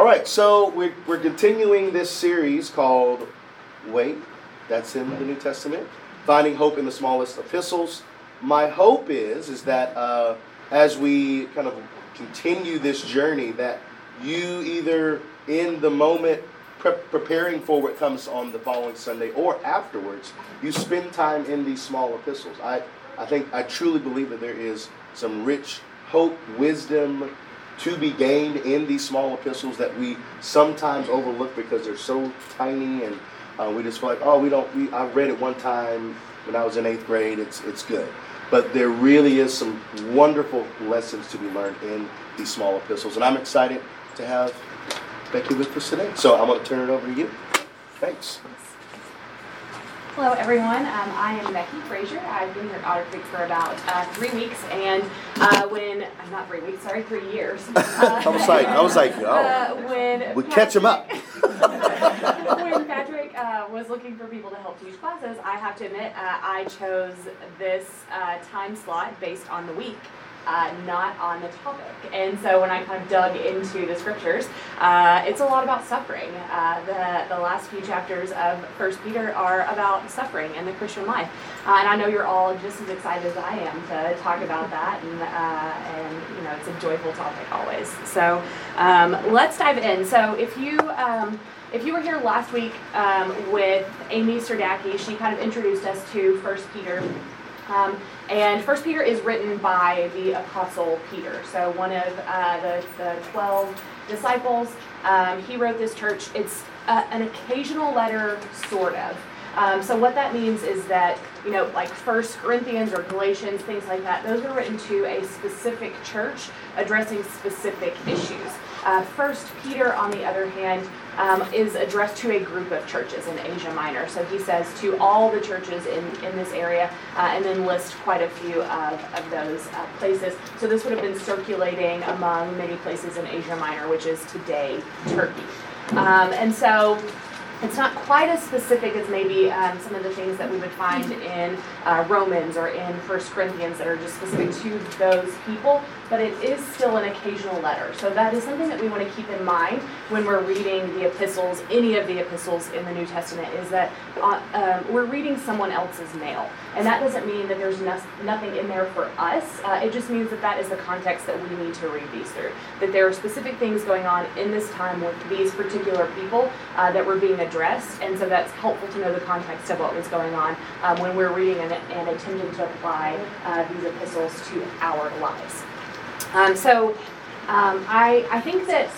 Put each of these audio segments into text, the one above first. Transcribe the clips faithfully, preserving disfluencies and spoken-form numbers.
All right, so we're, we're continuing this series called, wait, that's in the New Testament, Finding Hope in the Smallest Epistles. My hope is, is that uh, as we kind of continue this journey, that you either in the moment pre- preparing for what comes on the following Sunday or afterwards, you spend time in these small epistles. I, I think, I truly believe that there is some rich hope, wisdom to be gained in these small epistles that we sometimes overlook because they're so tiny, and uh, we just feel like, oh, we don't, we, I read it one time when I was in eighth grade, it's it's good. But there really is some wonderful lessons to be learned in these small epistles, and I'm excited to have Becky with us today. So I'm going to turn it over to you. Thanks. Hello everyone, um, I am Becky Frazier. I've been here at Otter Creek for about uh, three weeks, and uh, when, I'm not three weeks, sorry, three years. Uh, I was like, I was like, oh, uh, when we Patrick, catch him up. When Patrick uh, was looking for people to help teach classes, I have to admit, uh, I chose this uh, time slot based on the week. Uh, not on the topic. And so when I kind of dug into the scriptures, uh, it's a lot about suffering. Uh, the, the last few chapters of First Peter are about suffering and the Christian life. Uh, and I know you're all just as excited as I am to talk about that, and, uh, and you know, it's a joyful topic always. So um, let's dive in. So if you... Um, If you were here last week um, with Amy Serdaki, she kind of introduced us to First Peter. Um, and First Peter is written by the Apostle Peter, so one of uh, the, the twelve disciples. Um, he wrote this church. It's uh, an occasional letter, sort of. Um, so what that means is that, you know, like First Corinthians or Galatians, things like that, those were written to a specific church addressing specific issues. Uh, First Peter, on the other hand, um, is addressed to a group of churches in Asia Minor. So he says to all the churches in, in this area, uh, and then lists quite a few of, of those uh, places. So this would have been circulating among many places in Asia Minor, which is today Turkey. Um, and so... It's not quite as specific as maybe um, some of the things that we would find in uh, Romans or in First Corinthians that are just specific to those people, but it is still an occasional letter. So that is something that we want to keep in mind when we're reading the epistles, any of the epistles in the New Testament, is that uh, um, we're reading someone else's mail. And that doesn't mean that there's no- nothing in there for us. Uh, it just means that that is the context that we need to read these through, that there are specific things going on in this time with these particular people uh, that were being addressed. Addressed, and so that's helpful to know the context of what was going on um, when we're reading and, and attempting to apply uh, these epistles to our lives. Um, so um, I, I think that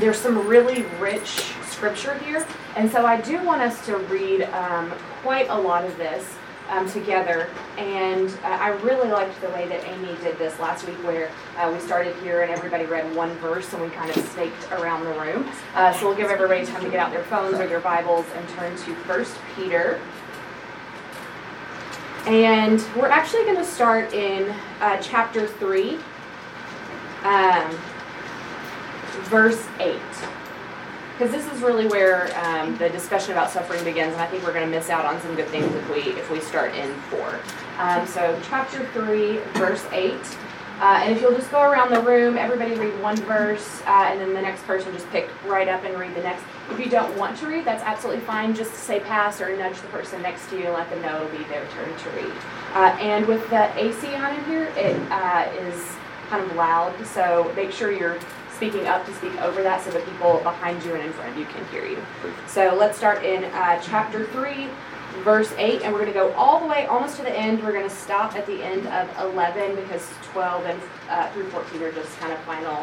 there's some really rich scripture here, and so I do want us to read um, quite a lot of this um, together, and uh, I really liked the way that Amy did this last week, where Uh, we started here and everybody read one verse and we kind of snaked around the room. Uh, so we'll give everybody time to get out their phones or their Bibles and turn to First Peter. And we're actually going to start in uh, chapter three, um, verse eight. Because this is really where um, the discussion about suffering begins, and I think we're going to miss out on some good things if we, if we start in four. Um, so chapter three, verse eight. Uh, and if you'll just go around the room, everybody read one verse, uh, and then the next person just pick right up and read the next. If you don't want to read, that's absolutely fine. Just say pass or nudge the person next to you and let them know it'll be their turn to read. Uh, and with the A C on in here, it uh, is kind of loud, so make sure you're speaking up to speak over that so the people behind you and in front of you can hear you. So let's start in uh, chapter three. Verse eight, and we're going to go all the way almost to the end. We're going to stop at the end of eleven because twelve and uh, through fourteen are just kind of final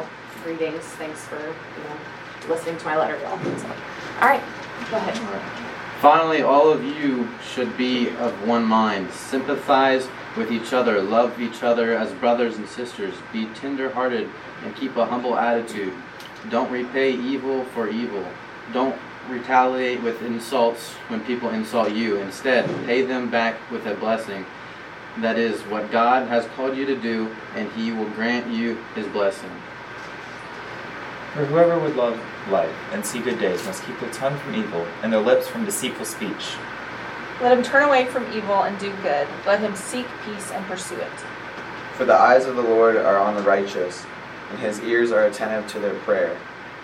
readings. Thanks for, you know, listening to my letter, y'all. So, all right, go ahead. All right. Finally, all of you should be of one mind. Sympathize with each other. Love each other as brothers and sisters. Be tender-hearted and keep a humble attitude. Don't repay evil for evil. Don't retaliate with insults when people insult you. Instead, pay them back with a blessing. That is what God has called you to do, and He will grant you His blessing. For whoever would love life and see good days must keep their tongue from evil and their lips from deceitful speech. Let him turn away from evil and do good. Let him seek peace and pursue it. For the eyes of the Lord are on the righteous, and His ears are attentive to their prayer.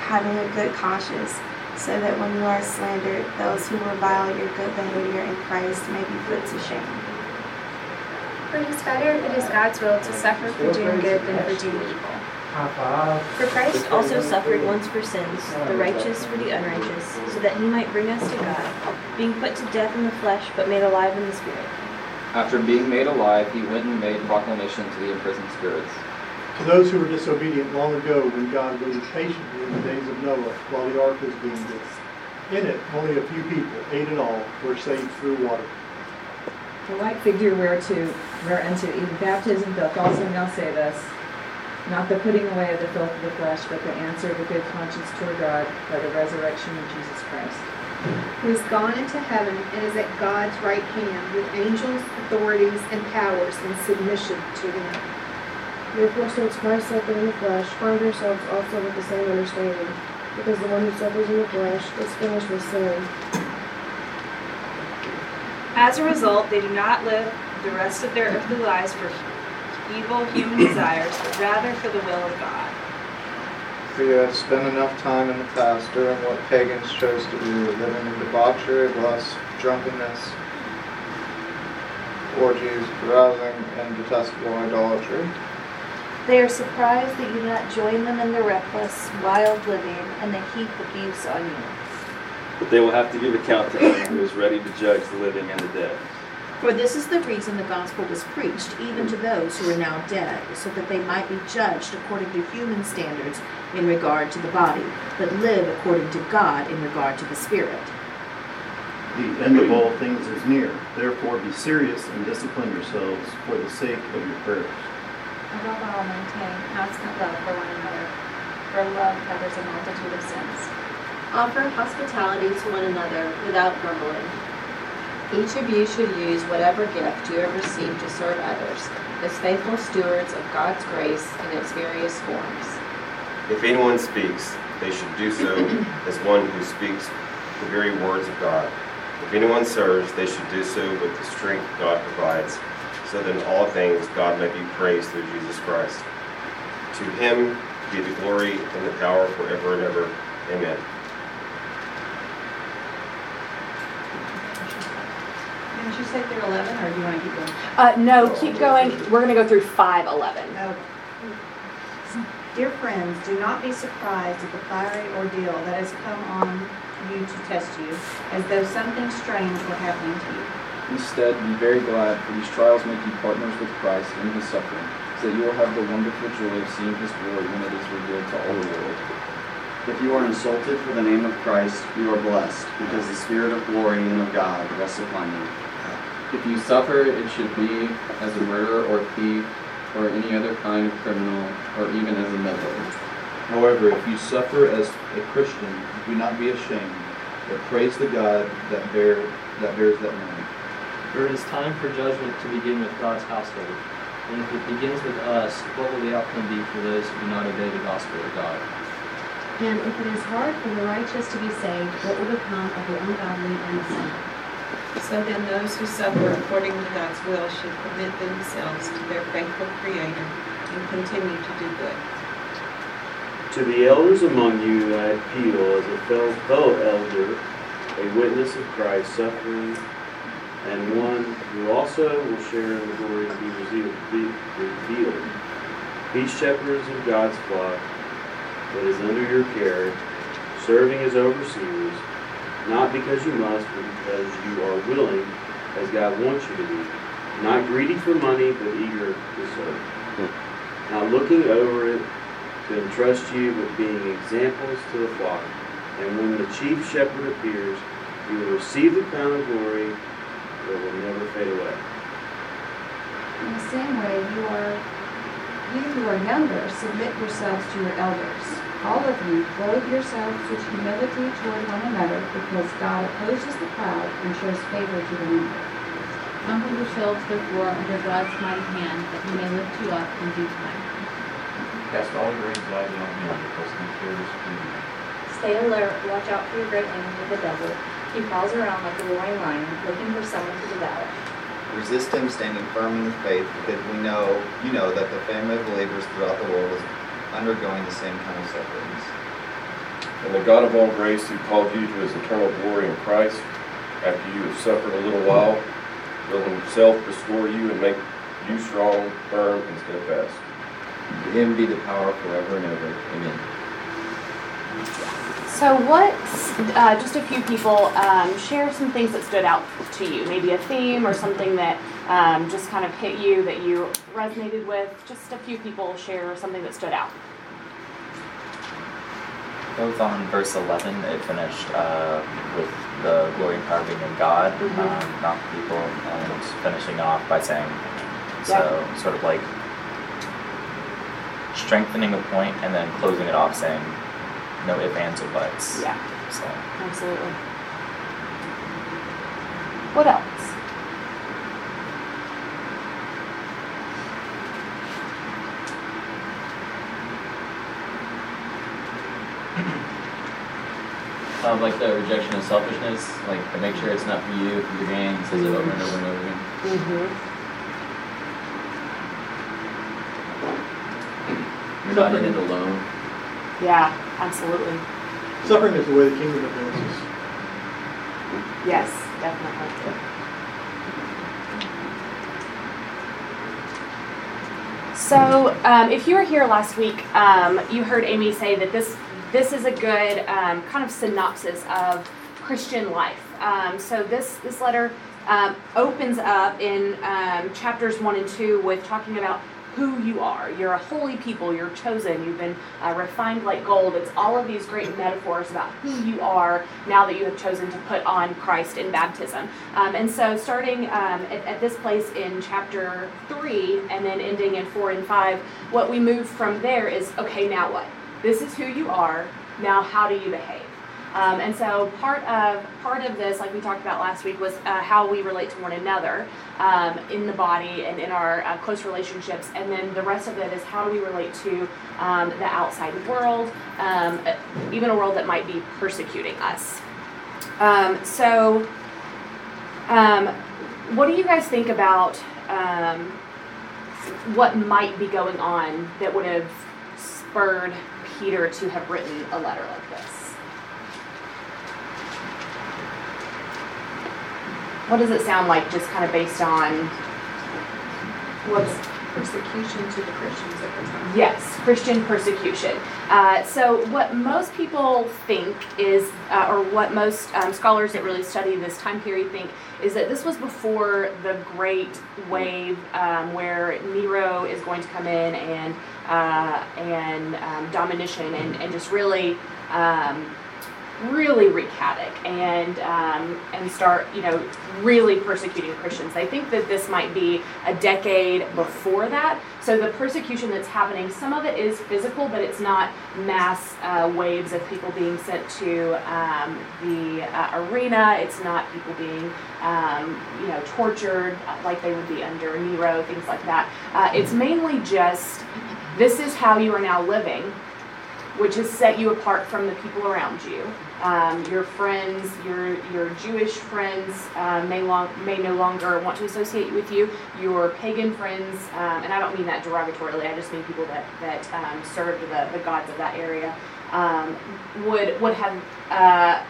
having a good conscience, so that when you are slandered, those who revile your good behavior in Christ may be put to shame. For it is better, it is God's will to suffer for doing good than for doing evil. For Christ also suffered once for sins, the righteous for the unrighteous, so that he might bring us to God, being put to death in the flesh, but made alive in the Spirit. After being made alive, he went and made proclamation to the imprisoned spirits. To those who were disobedient long ago, when God waited patiently in the days of Noah, while the ark was being built. In it, only a few people, eight in all, were saved through water. The like figure whereto, whereunto even baptism doth also now save us, not the putting away of the filth of the flesh, but the answer of a good conscience toward God by the resurrection of Jesus Christ. Who is gone into heaven and is at God's right hand with angels, authorities, and powers in submission to him. Therefore, since Christ suffered in the flesh, arm yourselves also with the same understanding, because the one who suffers in the flesh is finished with sin. As a result, they do not live the rest of their earthly lives for evil human desires, but rather for the will of God. For you have spent enough time in the past during what pagans chose to do, living in debauchery, lust, drunkenness, orgies, carousing, and detestable idolatry. They are surprised that you do not join them in their reckless, wild living, and they heap abuse on you. But they will have to give account to him who is ready to judge the living and the dead. For this is the reason the gospel was preached, even to those who are now dead, so that they might be judged according to human standards in regard to the body, but live according to God in regard to the spirit. The end of all things is near. Therefore be serious and discipline yourselves for the sake of your prayers. Above all, maintain constant love for one another, for love covers a multitude of sins. Offer hospitality to one another without grumbling. Each of you should use whatever gift you have received to serve others, as faithful stewards of God's grace in its various forms. If anyone speaks, they should do so as one who speaks the very words of God. If anyone serves, they should do so with the strength God provides, so that in all things God may be praised through Jesus Christ. To him be the glory and the power forever and ever. Amen. Did you say through eleven, or do you want to keep going? Uh, no, keep going. We're going to go through five eleven. Okay. Dear friends, do not be surprised at the fiery ordeal that has come on you to test you, as though something strange were happening to you. Instead, be very glad, for these trials make you partners with Christ in his suffering, so that you will have the wonderful joy of seeing his glory when it is revealed to all the world. If you are insulted for the name of Christ, you are blessed, because the Spirit of glory and of God rests upon you. If you suffer, it should be as a murderer or thief or any other kind of criminal, or even as a meddler. However, if you suffer as a Christian, do not be ashamed, but praise the God that, bear, that bears that name. For it is time for judgment to begin with God's household. And if it begins with us, what will the outcome be for those who do not obey the gospel of God? And if it is hard for the righteous to be saved, what will become of the ungodly and the sinner? So then those who suffer according to God's will should commit themselves to their faithful Creator and continue to do good. To the elders among you I appeal as a fellow elder, a witness of Christ's suffering, and one who also will share in the glory to be revealed. Be shepherds of God's flock that is under your care, serving as overseers, not because you must, but because you are willing, as God wants you to be. Not greedy for money, but eager to serve. Now looking over it, to entrust you with being examples to the flock. And when the chief shepherd appears, you will receive the crown of glory that will never fade away. In the same way, you are you who are younger, submit yourselves to your elders. All of you, clothe yourselves with humility toward one another, because God opposes the proud and shows favor to the humble. Humble yourselves, therefore, under God's mighty hand, that he may lift you up in due time. Cast all your anxiety on him, because he cares for you. Stay alert, watch out for your great enemy, the devil. He prowls around like a roaring lion, looking for someone to devour. Resist him, standing firm in the faith, because we know, you know, that the family of believers throughout the world is undergoing the same kind of sufferings. And the God of all grace, who called you to his eternal glory in Christ, after you have suffered a little while, will himself restore you and make you strong, firm, and steadfast. To him be the power forever and ever. Amen. So what, uh, just a few people, um, share some things that stood out to you, maybe a theme or something that um, just kind of hit you, that you resonated with. Just a few people share something that stood out. Both on verse eleven, it finished uh, with the glory and power being in God, mm-hmm. um, not people, and it's finishing off by saying, so yeah. sort of like strengthening a point and then closing it off saying, no ifs, ands, or buts. Yeah, so. Absolutely. What else? Of like the rejection of selfishness, like to make sure it's not for you, for your gain, says it over and over and over again. Mm-hmm. You're not in it alone. Yeah, absolutely. Suffering is the way the kingdom advances. Yes, definitely. Yeah. So, um, if you were here last week, um, you heard Amy say that this. This is a good um, kind of synopsis of Christian life. Um, so this, this letter um, opens up in um, chapters one and two with talking about who you are. You're a holy people. You're chosen. You've been uh, refined like gold. It's all of these great metaphors about who you are now that you have chosen to put on Christ in baptism. Um, and so starting um, at, at this place in chapter three and then ending in four and five, what we move from there is, okay, now what? This is who you are, now how do you behave? Um, and so part of part of this, like we talked about last week, was uh, how we relate to one another um, in the body and in our uh, close relationships. And then the rest of it is how do we relate to um, the outside world, um, even a world that might be persecuting us. Um, so um, what do you guys think about um, what might be going on that would have spurred Peter to have written a letter like this? What does it sound like, just kind of based on what's persecution to the Christians at the time? Yes, Christian persecution. Uh, so what most people think is, uh, or what most um, scholars that really study this time period think, is that this was before the great wave um, where Nero is going to come in and Uh, and um, domination and, and just really, um, really wreak havoc and um, and start, you know, really persecuting Christians. They think that this might be a decade before that. So the persecution that's happening, some of it is physical, but it's not mass uh, waves of people being sent to um, the uh, arena. It's not people being, um, you know, tortured like they would be under Nero, things like that. Uh, it's mainly just, this is how you are now living, which has set you apart from the people around you. Um, your friends, your your Jewish friends uh, may long may no longer want to associate with you. Your pagan friends, um, and I don't mean that derogatorily. I just mean people that that um, served the, the gods of that area um, would would have. Uh,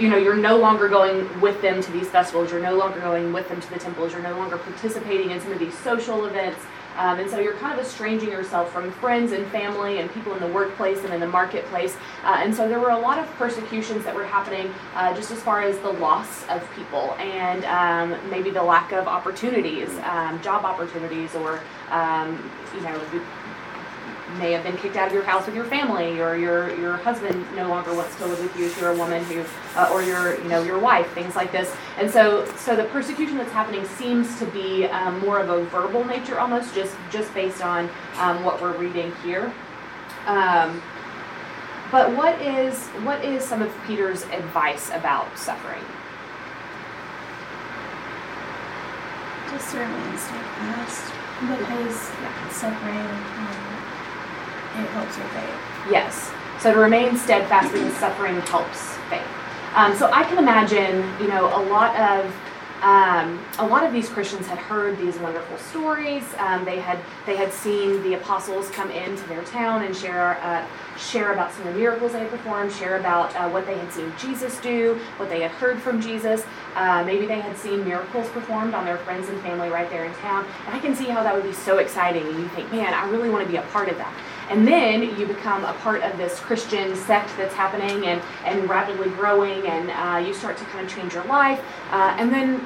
You know, you're no longer going with them to these festivals. You're no longer going with them to the temples. You're no longer participating in some of these social events. Um, and so you're kind of estranging yourself from friends and family and people in the workplace and in the marketplace. Uh, and so there were a lot of persecutions that were happening uh, just as far as the loss of people and um, maybe the lack of opportunities, um, job opportunities, or, um, you know, may have been kicked out of your house with your family, or your your husband no longer wants to live with you if you're a woman, who, uh, or your you know your wife, things like this. And so so the persecution that's happening seems to be um, more of a verbal nature, almost just just based on um, what we're reading here. Um, but what is what is some of Peter's advice about suffering? Discernment and steadfast, because yeah. suffering um, it helps your faith. Yes. So to remain steadfast in suffering helps faith. Um, so I can imagine, you know, a lot of um, a lot of these Christians had heard these wonderful stories. Um, they had they had seen the apostles come into their town and share uh, share about some of the miracles they had performed, share about uh, what they had seen Jesus do, what they had heard from Jesus. Uh, maybe they had seen miracles performed on their friends and family right there in town. And I can see how that would be so exciting. And you think, man, I really want to be a part of that. And then you become a part of this Christian sect that's happening and, and rapidly growing, and uh, you start to kind of change your life. Uh, and then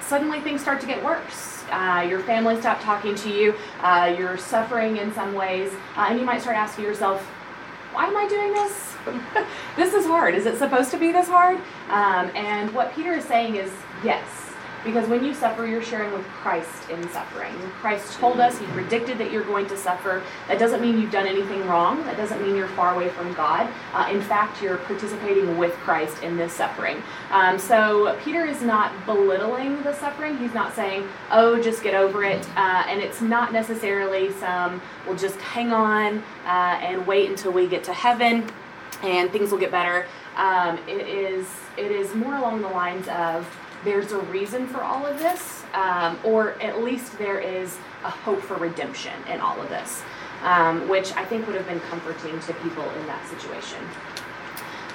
suddenly things start to get worse. Uh, your family stops talking to you. Uh, you're suffering in some ways. Uh, and you might start asking yourself, why am I doing this? This is hard. Is it supposed to be this hard? Um, and what Peter is saying is yes. Because when you suffer, you're sharing with Christ in suffering. Christ told us, he predicted that you're going to suffer. That doesn't mean you've done anything wrong. That doesn't mean you're far away from God. Uh, in fact, you're participating with Christ in this suffering. Um, so Peter is not belittling the suffering. He's not saying, oh, just get over it. Uh, and it's not necessarily some, we'll just hang on uh, and wait until we get to heaven and things will get better. Um, it is, it is more along the lines of, there's a reason for all of this, um, or at least there is a hope for redemption in all of this, um, which I think would have been comforting to people in that situation.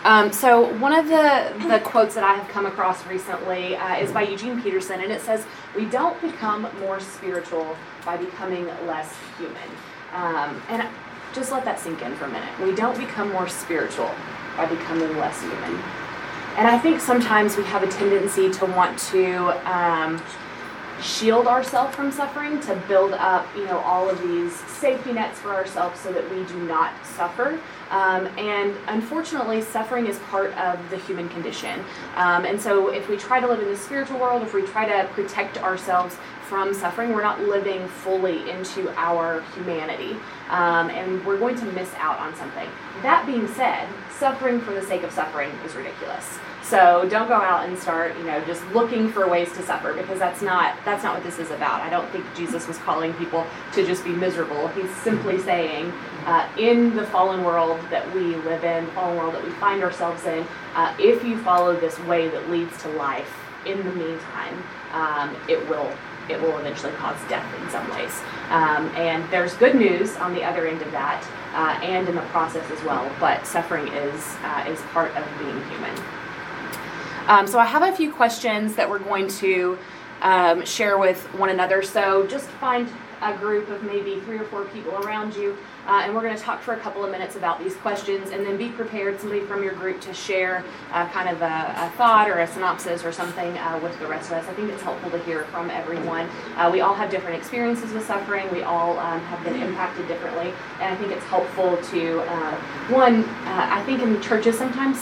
Um, so one of the, the quotes that I have come across recently uh, is by Eugene Peterson, and it says, "We don't become more spiritual by becoming less human." Um, and just let that sink in for a minute. We don't become more spiritual by becoming less human. And I think sometimes we have a tendency to want to um, shield ourselves from suffering, to build up, you know, all of these safety nets for ourselves so that we do not suffer. Um, and unfortunately, suffering is part of the human condition. Um, and so if we try to live in the spiritual world, if we try to protect ourselves from suffering, we're not living fully into our humanity. Um, and we're going to miss out on something. That being said, suffering for the sake of suffering is ridiculous. So don't go out and start, you know, just looking for ways to suffer, because that's not that's not what this is about. I don't think Jesus was calling people to just be miserable. He's simply saying, uh, in the fallen world that we live in, the fallen world that we find ourselves in, uh, if you follow this way that leads to life, in the meantime, um, it will it will eventually cause death in some ways. Um, and there's good news on the other end of that, uh, and in the process as well, but suffering is uh, is part of being human. Um, so I have a few questions that we're going to um, share with one another. So just find a group of maybe three or four people around you, uh, and we're going to talk for a couple of minutes about these questions, and then be prepared, somebody from your group, to share uh, kind of a, a thought or a synopsis or something uh, with the rest of us. I think it's helpful to hear from everyone. Uh, we all have different experiences with suffering. We all um, have been impacted differently, and I think it's helpful to, uh, one, uh, I think in churches sometimes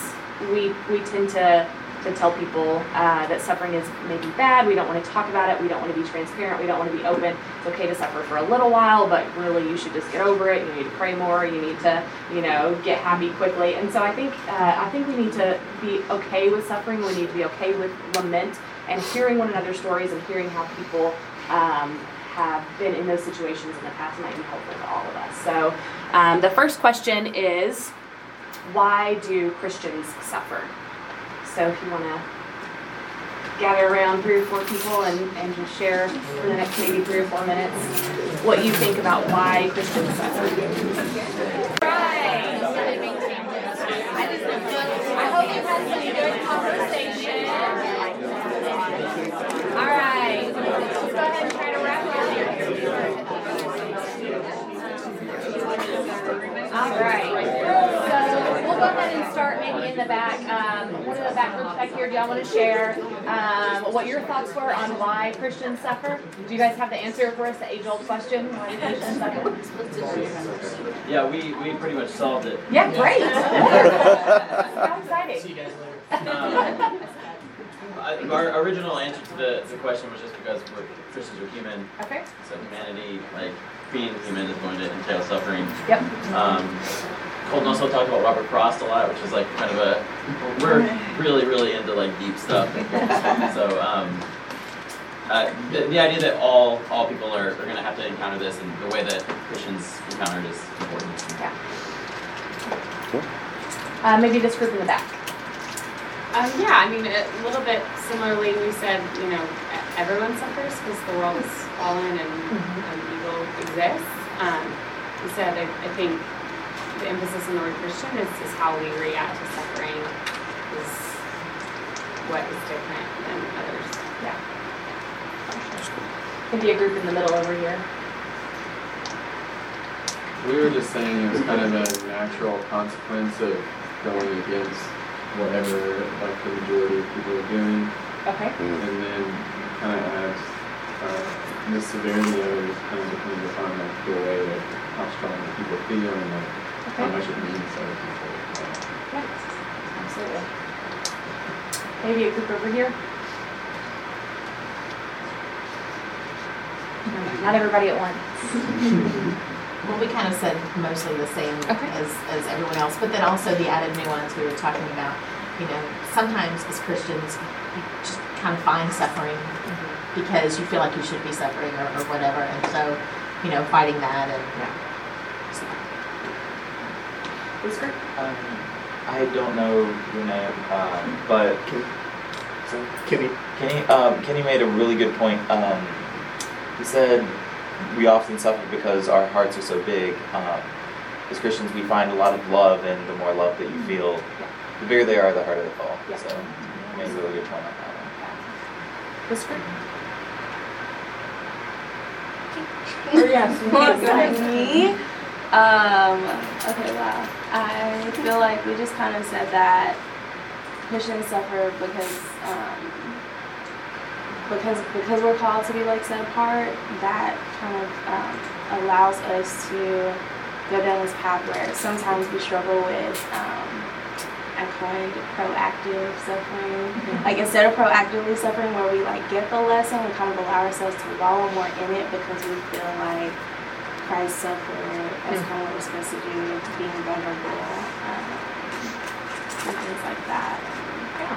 we we tend to to tell people uh, that suffering is maybe bad. We don't want to talk about it. We don't want to be transparent. We don't want to be open. It's okay to suffer for a little while, but really you should just get over it. You need to pray more. You need to, you know, get happy quickly. And so I think uh, I think we need to be okay with suffering. We need to be okay with lament and hearing one another's stories and hearing how people um, have been in those situations in the past might be helpful to all of us. So um, the first question is, why do Christians suffer? So if you want to gather around three or four people and, and just share for the next maybe three or four minutes what you think about why Christians suffer. Right. I hope you had some good conversation. All right. Let's go ahead and try to wrap up here. All right. So we'll go ahead and start. in, in the back, um, one of the back rooms back here, do y'all want to share um, what your thoughts were on why Christians suffer? Do you guys have the answer for us, the age-old question? Why do Christians suffer? Yeah, we, we pretty much solved it. Yeah, great. How exciting. See you guys later. Um, I, our original answer to the, the question was just because we're Christians are human. Okay. So humanity, like being human, is going to entail suffering. Yep. Um, Colton also talked about Robert Frost a lot, which is like kind of a, we're really, really into like deep stuff. So um, uh, the, the idea that all all people are, are going to have to encounter this, and the way that Christians encounter it is important. Yeah. Uh, maybe this group in the back. Um, yeah, I mean, a little bit similarly, we said, you know, everyone suffers because the world is fallen and, mm-hmm. and evil exists. Um, we said, I, I think the emphasis on the word Christian is, is how we react to suffering is what is different than others. Yeah. Could be a group in the middle over here. We were just saying it was kind of a natural consequence of going against whatever, like, the majority of people are doing. Okay. And then it kind of adds uh, the severity of it kind of depends upon, like, the way that how strong people feel and, like, okay. how much it means to other people. Yes, absolutely. Maybe a group over here. Not everybody at once. Well, we kind of said mostly the same okay. as, as everyone else, but then also the added nuance we were talking about, you know, sometimes as Christians, you just kind of find suffering mm-hmm. because you feel like you should be suffering or, or whatever, and so, you know, fighting that and, yeah. So. Who's great? Um, I don't know your name, um, but Kenny, Kenny, um, Kenny made a really good point. Um, he said, we often suffer because our hearts are so big. Um, as Christians, we find a lot of love, and the more love that you feel, yeah. the bigger they are, the harder they fall. Yeah. So, you made a really good point on that one. That's great. Yes, me. Um, okay, wow. I feel like we just kind of said that Christians suffer because. Um, Because because we're called to be like set apart, that kind of um, allows us to go down this path where sometimes we struggle with um, I call it proactive suffering. Mm-hmm. Like instead of proactively suffering, where we like get the lesson, we kind of allow ourselves to wallow more in it because we feel like Christ suffered. That's mm-hmm. kind of what we're supposed to do, being vulnerable, um, and things like that. Yeah.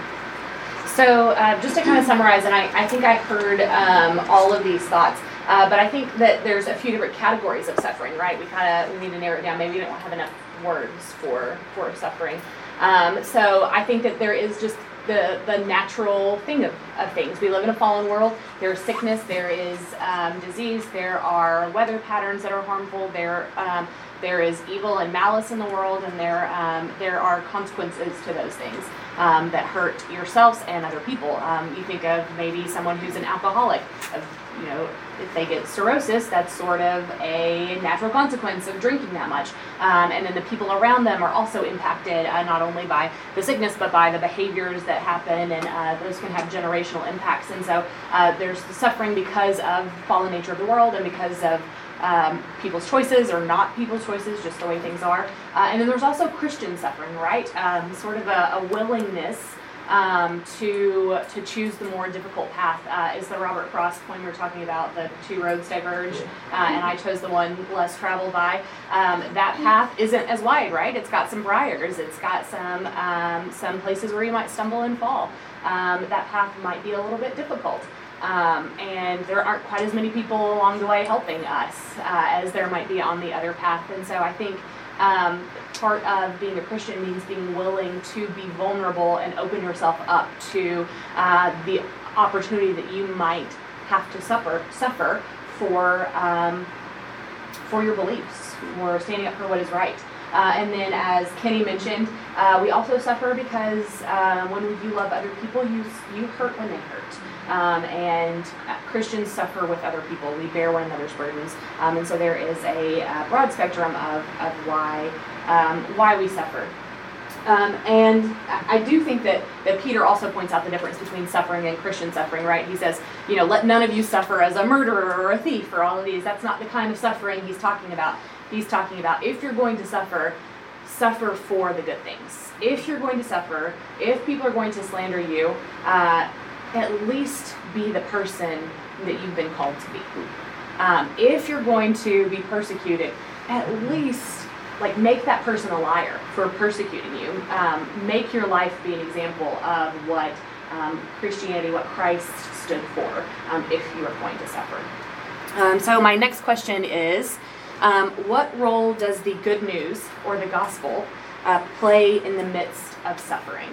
So uh, just to kind of summarize, and I, I think I heard um, all of these thoughts, uh, but I think that there's a few different categories of suffering, right? We kind of need to narrow it down. Maybe we don't have enough words for, for suffering. Um, so I think that there is just the, the natural thing of, of things. We live in a fallen world. There's sickness. There is um, disease. There are weather patterns that are harmful. There um, there is evil and malice in the world, and there um, there are consequences to those things. Um, that hurt yourselves and other people. Um, you think of maybe someone who's an alcoholic. Of, you know, if they get cirrhosis, that's sort of a natural consequence of drinking that much. Um, and then the people around them are also impacted uh, not only by the sickness, but by the behaviors that happen, and uh, those can have generational impacts. And so uh, there's the suffering because of fallen nature of the world and because of Um, people's choices or not people's choices, just the way things are. Uh, and then there's also Christian suffering, right? Um, sort of a, a willingness um, to to choose the more difficult path. Uh, is the Robert Frost poem we were talking about, the two roads diverge, uh, and I chose the one less traveled by. Um, that path isn't as wide, right? It's got some briars. It's got some um, some places where you might stumble and fall. Um, that path might be a little bit difficult. Um, and there aren't quite as many people along the way helping us uh, as there might be on the other path. And so I think um, part of being a Christian means being willing to be vulnerable and open yourself up to uh, the opportunity that you might have to suffer suffer for um, for your beliefs, for standing up for what is right. Uh, and then, as Kenny mentioned, uh, we also suffer because uh, when you love other people, you you hurt when they hurt. Um, and uh, Christians suffer with other people. We bear one another's burdens, um, and so there is a uh, broad spectrum of, of why um, why we suffer. Um, and I do think that, that Peter also points out the difference between suffering and Christian suffering, right? He says, you know, let none of you suffer as a murderer or a thief or all of these. That's not the kind of suffering he's talking about. He's talking about if you're going to suffer, suffer for the good things. If you're going to suffer, if people are going to slander you, uh, at least be the person that you've been called to be. Um, if you're going to be persecuted, at least... like, make that person a liar for persecuting you. Um, make your life be an example of what um, Christianity, what Christ stood for, um, if you are going to suffer. Um, so my next question is, um, what role does the good news, or the gospel, uh, play in the midst of suffering?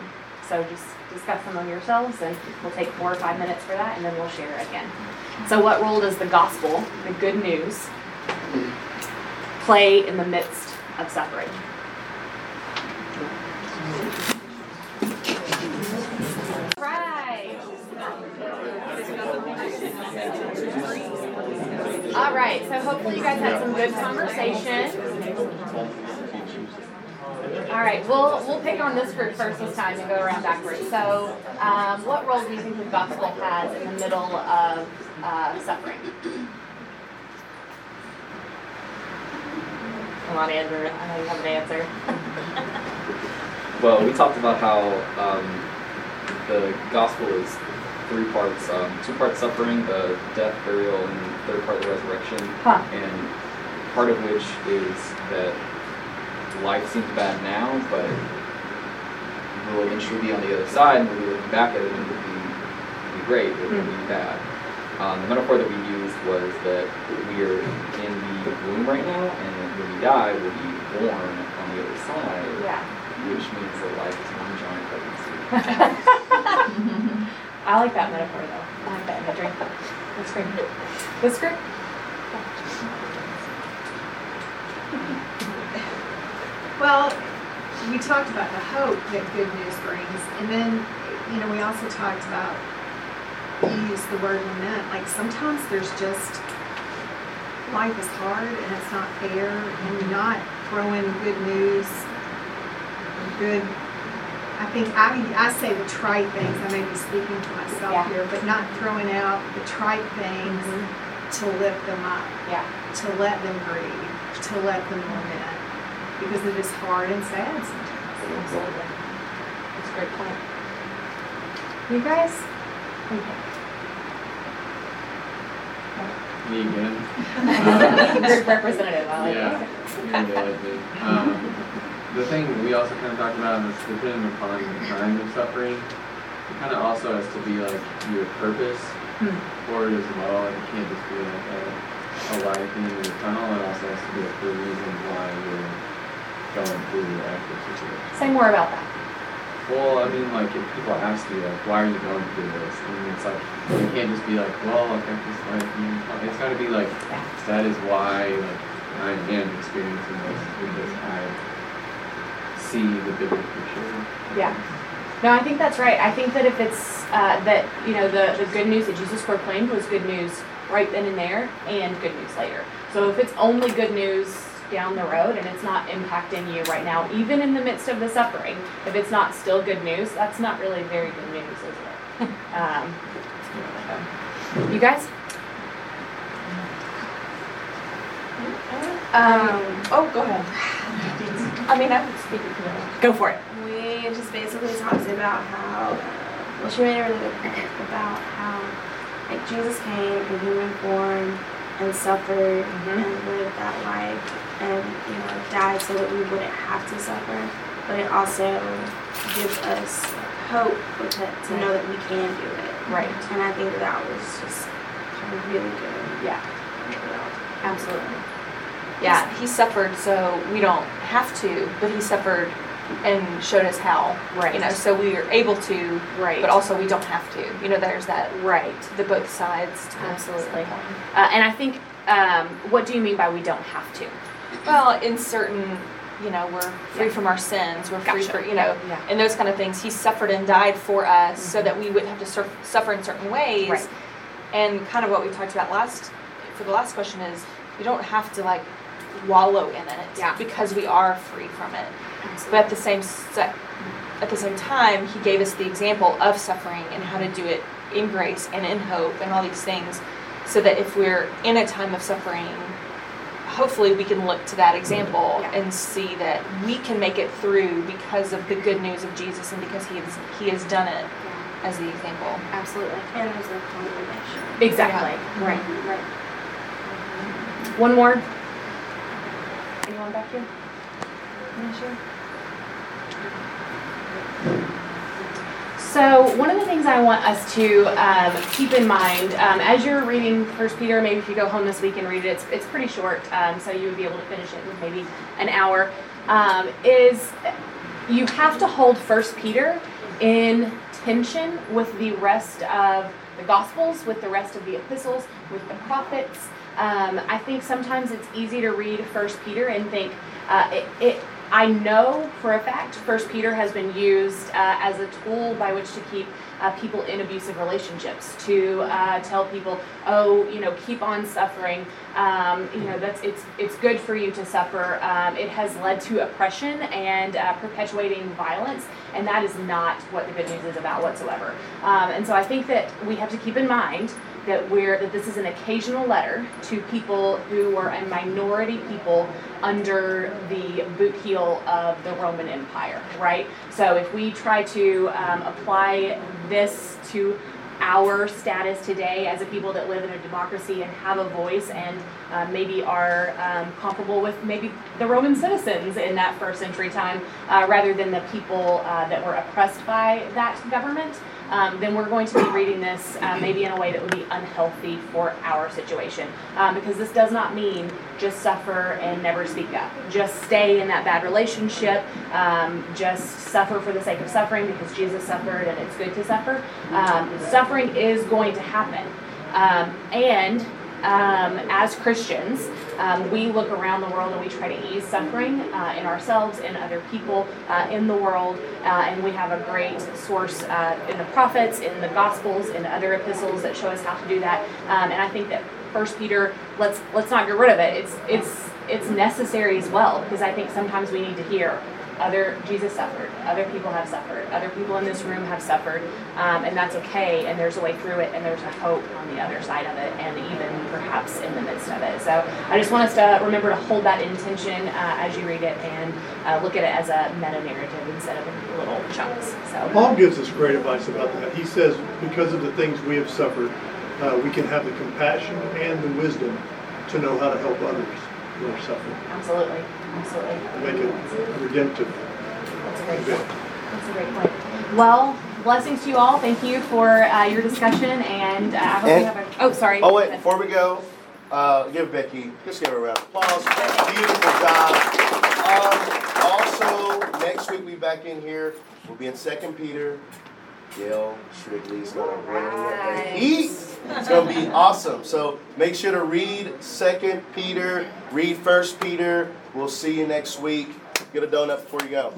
So just discuss among yourselves, and we'll take four or five minutes for that, and then we'll share again. So what role does the gospel, the good news, play in the midst of suffering? Right. All right, so hopefully you guys had some good conversation. All right, we'll we'll pick on this group first this time and go around backwards. So um, what role do you think the gospel has in the middle of uh, suffering? Come on, Andrew. I know you have an answer. Well, we talked about how um, the gospel is three parts. Um, two parts suffering, the death, burial, and the third part the resurrection. Huh. And part of which is that life seems bad now, but we'll eventually be on the other side, and we'll be looking back at it, and it'll be, it'll be great, it'll mm-hmm. be bad. Um, the metaphor that we used was that we are in the womb right now, and when we die, we'll be born on the other side, yeah. Which means that life is one giant pregnancy. I like that metaphor, though. I like that imagery. That's great. That's great. Well, we talked about the hope that good news brings, and then, you know, we also talked about, you used the word lament, like sometimes there's just... life is hard and it's not fair, and not throwing good news, good, I think, I I say the trite things, I may be speaking to myself yeah. here, but not throwing out the trite things mm-hmm. to lift them up, yeah. to let them grieve, to let them lament, because it is hard and sad sometimes. Absolutely. That's a great point. You guys? Okay. Me again. Um, Group representative, I like yeah, that. Yeah, I like it. Um, the thing we also kind of talked about is depending upon the kind of suffering, it kind of also has to be like your purpose hmm. for it as well. It can't just be like a, a light at the end of the tunnel. It also has to be like the reason why you're going through the actual situation. Say more about that. Well, I mean, like, if people ask you, like, why are you going through this? I mean, it's like, you can't just be like, well, like, I'm just like, you know, it's got to be like, that is why, like, I am experiencing this, because I see the bigger picture. Yeah. No, I think that's right. I think that if it's, uh, that, you know, the, the good news that Jesus proclaimed was good news right then and there, and good news later. So if it's only good news down the road and it's not impacting you right now, even in the midst of the suffering, if it's not still good news, that's not really very good news, is it? Um, you guys? Um, oh, go ahead. I mean, I would speak with you. Go for it. We just basically talked about how, well, she made a really good point about how, like, Jesus came in human form and suffered mm-hmm. and lived that life, and, you know, died so that we wouldn't have to suffer, but it also gives us hope to, to know that we can do it. Right. And I think that was just really good. Yeah. Absolutely. Yeah, he suffered so we don't have to, but he suffered and showed us how. Right. You know, so we are able to, right. but also we don't have to. You know, there's that, right, the both sides. Absolutely. Uh, and I think, Um, what do you mean by we don't have to? Well, in certain, you know, we're free yeah. from our sins, we're gotcha. free for, you know, yeah. and those kind of things. He suffered and died for us mm-hmm. so that we wouldn't have to sur- suffer in certain ways. Right. And kind of what we talked about last, for the last question is, we don't have to, like, wallow in it yeah. because we are free from it. But at the same se- at the same time, he gave us the example of suffering and how to do it in grace and in hope and all these things, so that if we're in a time of suffering, hopefully we can look to that example yeah. and see that we can make it through because of the good news of Jesus and because he has, he has done it yeah. as the example. Absolutely. And there's a condemnation. Exactly. Yeah. Right. Mm-hmm. Right. Mm-hmm. One more. Anyone back here? Not sure. So one of the things I want us to um, keep in mind um, as you're reading First Peter, maybe if you go home this week and read it, it's, it's pretty short, um, so you would be able to finish it in maybe an hour, um, is you have to hold First Peter in tension with the rest of the Gospels, with the rest of the epistles, with the prophets. Um, I think sometimes it's easy to read First Peter and think, uh, it, it I know for a fact First Peter has been used uh, as a tool by which to keep uh, people in abusive relationships, to uh, tell people, oh, you know, keep on suffering, um, you know, that's it's it's good for you to suffer. Um, it has led to oppression and uh, perpetuating violence, and that is not what the good news is about whatsoever. Um, and so I think that we have to keep in mind that we're that this is an occasional letter to people who were a minority people under the boot heel of the Roman Empire, right? So if we try to um, apply this to our status today as a people that live in a democracy and have a voice and uh, maybe are um, comparable with maybe the Roman citizens in that first century time, uh, rather than the people uh, that were oppressed by that government, Um, then we're going to be reading this uh, maybe in a way that would be unhealthy for our situation. Um, because this does not mean just suffer and never speak up. Just stay in that bad relationship. Um, just suffer for the sake of suffering because Jesus suffered and it's good to suffer. Um, suffering is going to happen. Um, and... Um, as Christians, um, we look around the world and we try to ease suffering uh, in ourselves, in other people, uh, in the world, uh, and we have a great source uh, in the prophets, in the Gospels, in other epistles that show us how to do that. Um, and I think that First Peter, let's let's not get rid of it. It's it's it's necessary as well, because I think sometimes we need to hear other Jesus suffered, other people have suffered, other people in this room have suffered, um, and that's okay, and there's a way through it, and there's a hope on the other side of it, and even perhaps in the midst of it. So I just want us to remember to hold that intention uh, as you read it, and uh, look at it as a meta-narrative instead of little chunks. So Paul gives us great advice about that. He says, because of the things we have suffered, uh, we can have the compassion and the wisdom to know how to help others who are suffering. Absolutely. Absolutely. Make it redemptive. That's a great point. That's a great point. Well, blessings to you all. Thank you for uh, your discussion, and uh, I hope and, you have a... Oh, sorry. Oh, wait. Before we go, uh, give Becky, just give her a round of applause. Beautiful job. Um, also, next week we'll be back in here. We'll be in Second Peter. Gail Strigley's going to bring it. Eat. It's going to be awesome. So make sure to read Second Peter, read First Peter. We'll see you next week. Get a donut before you go.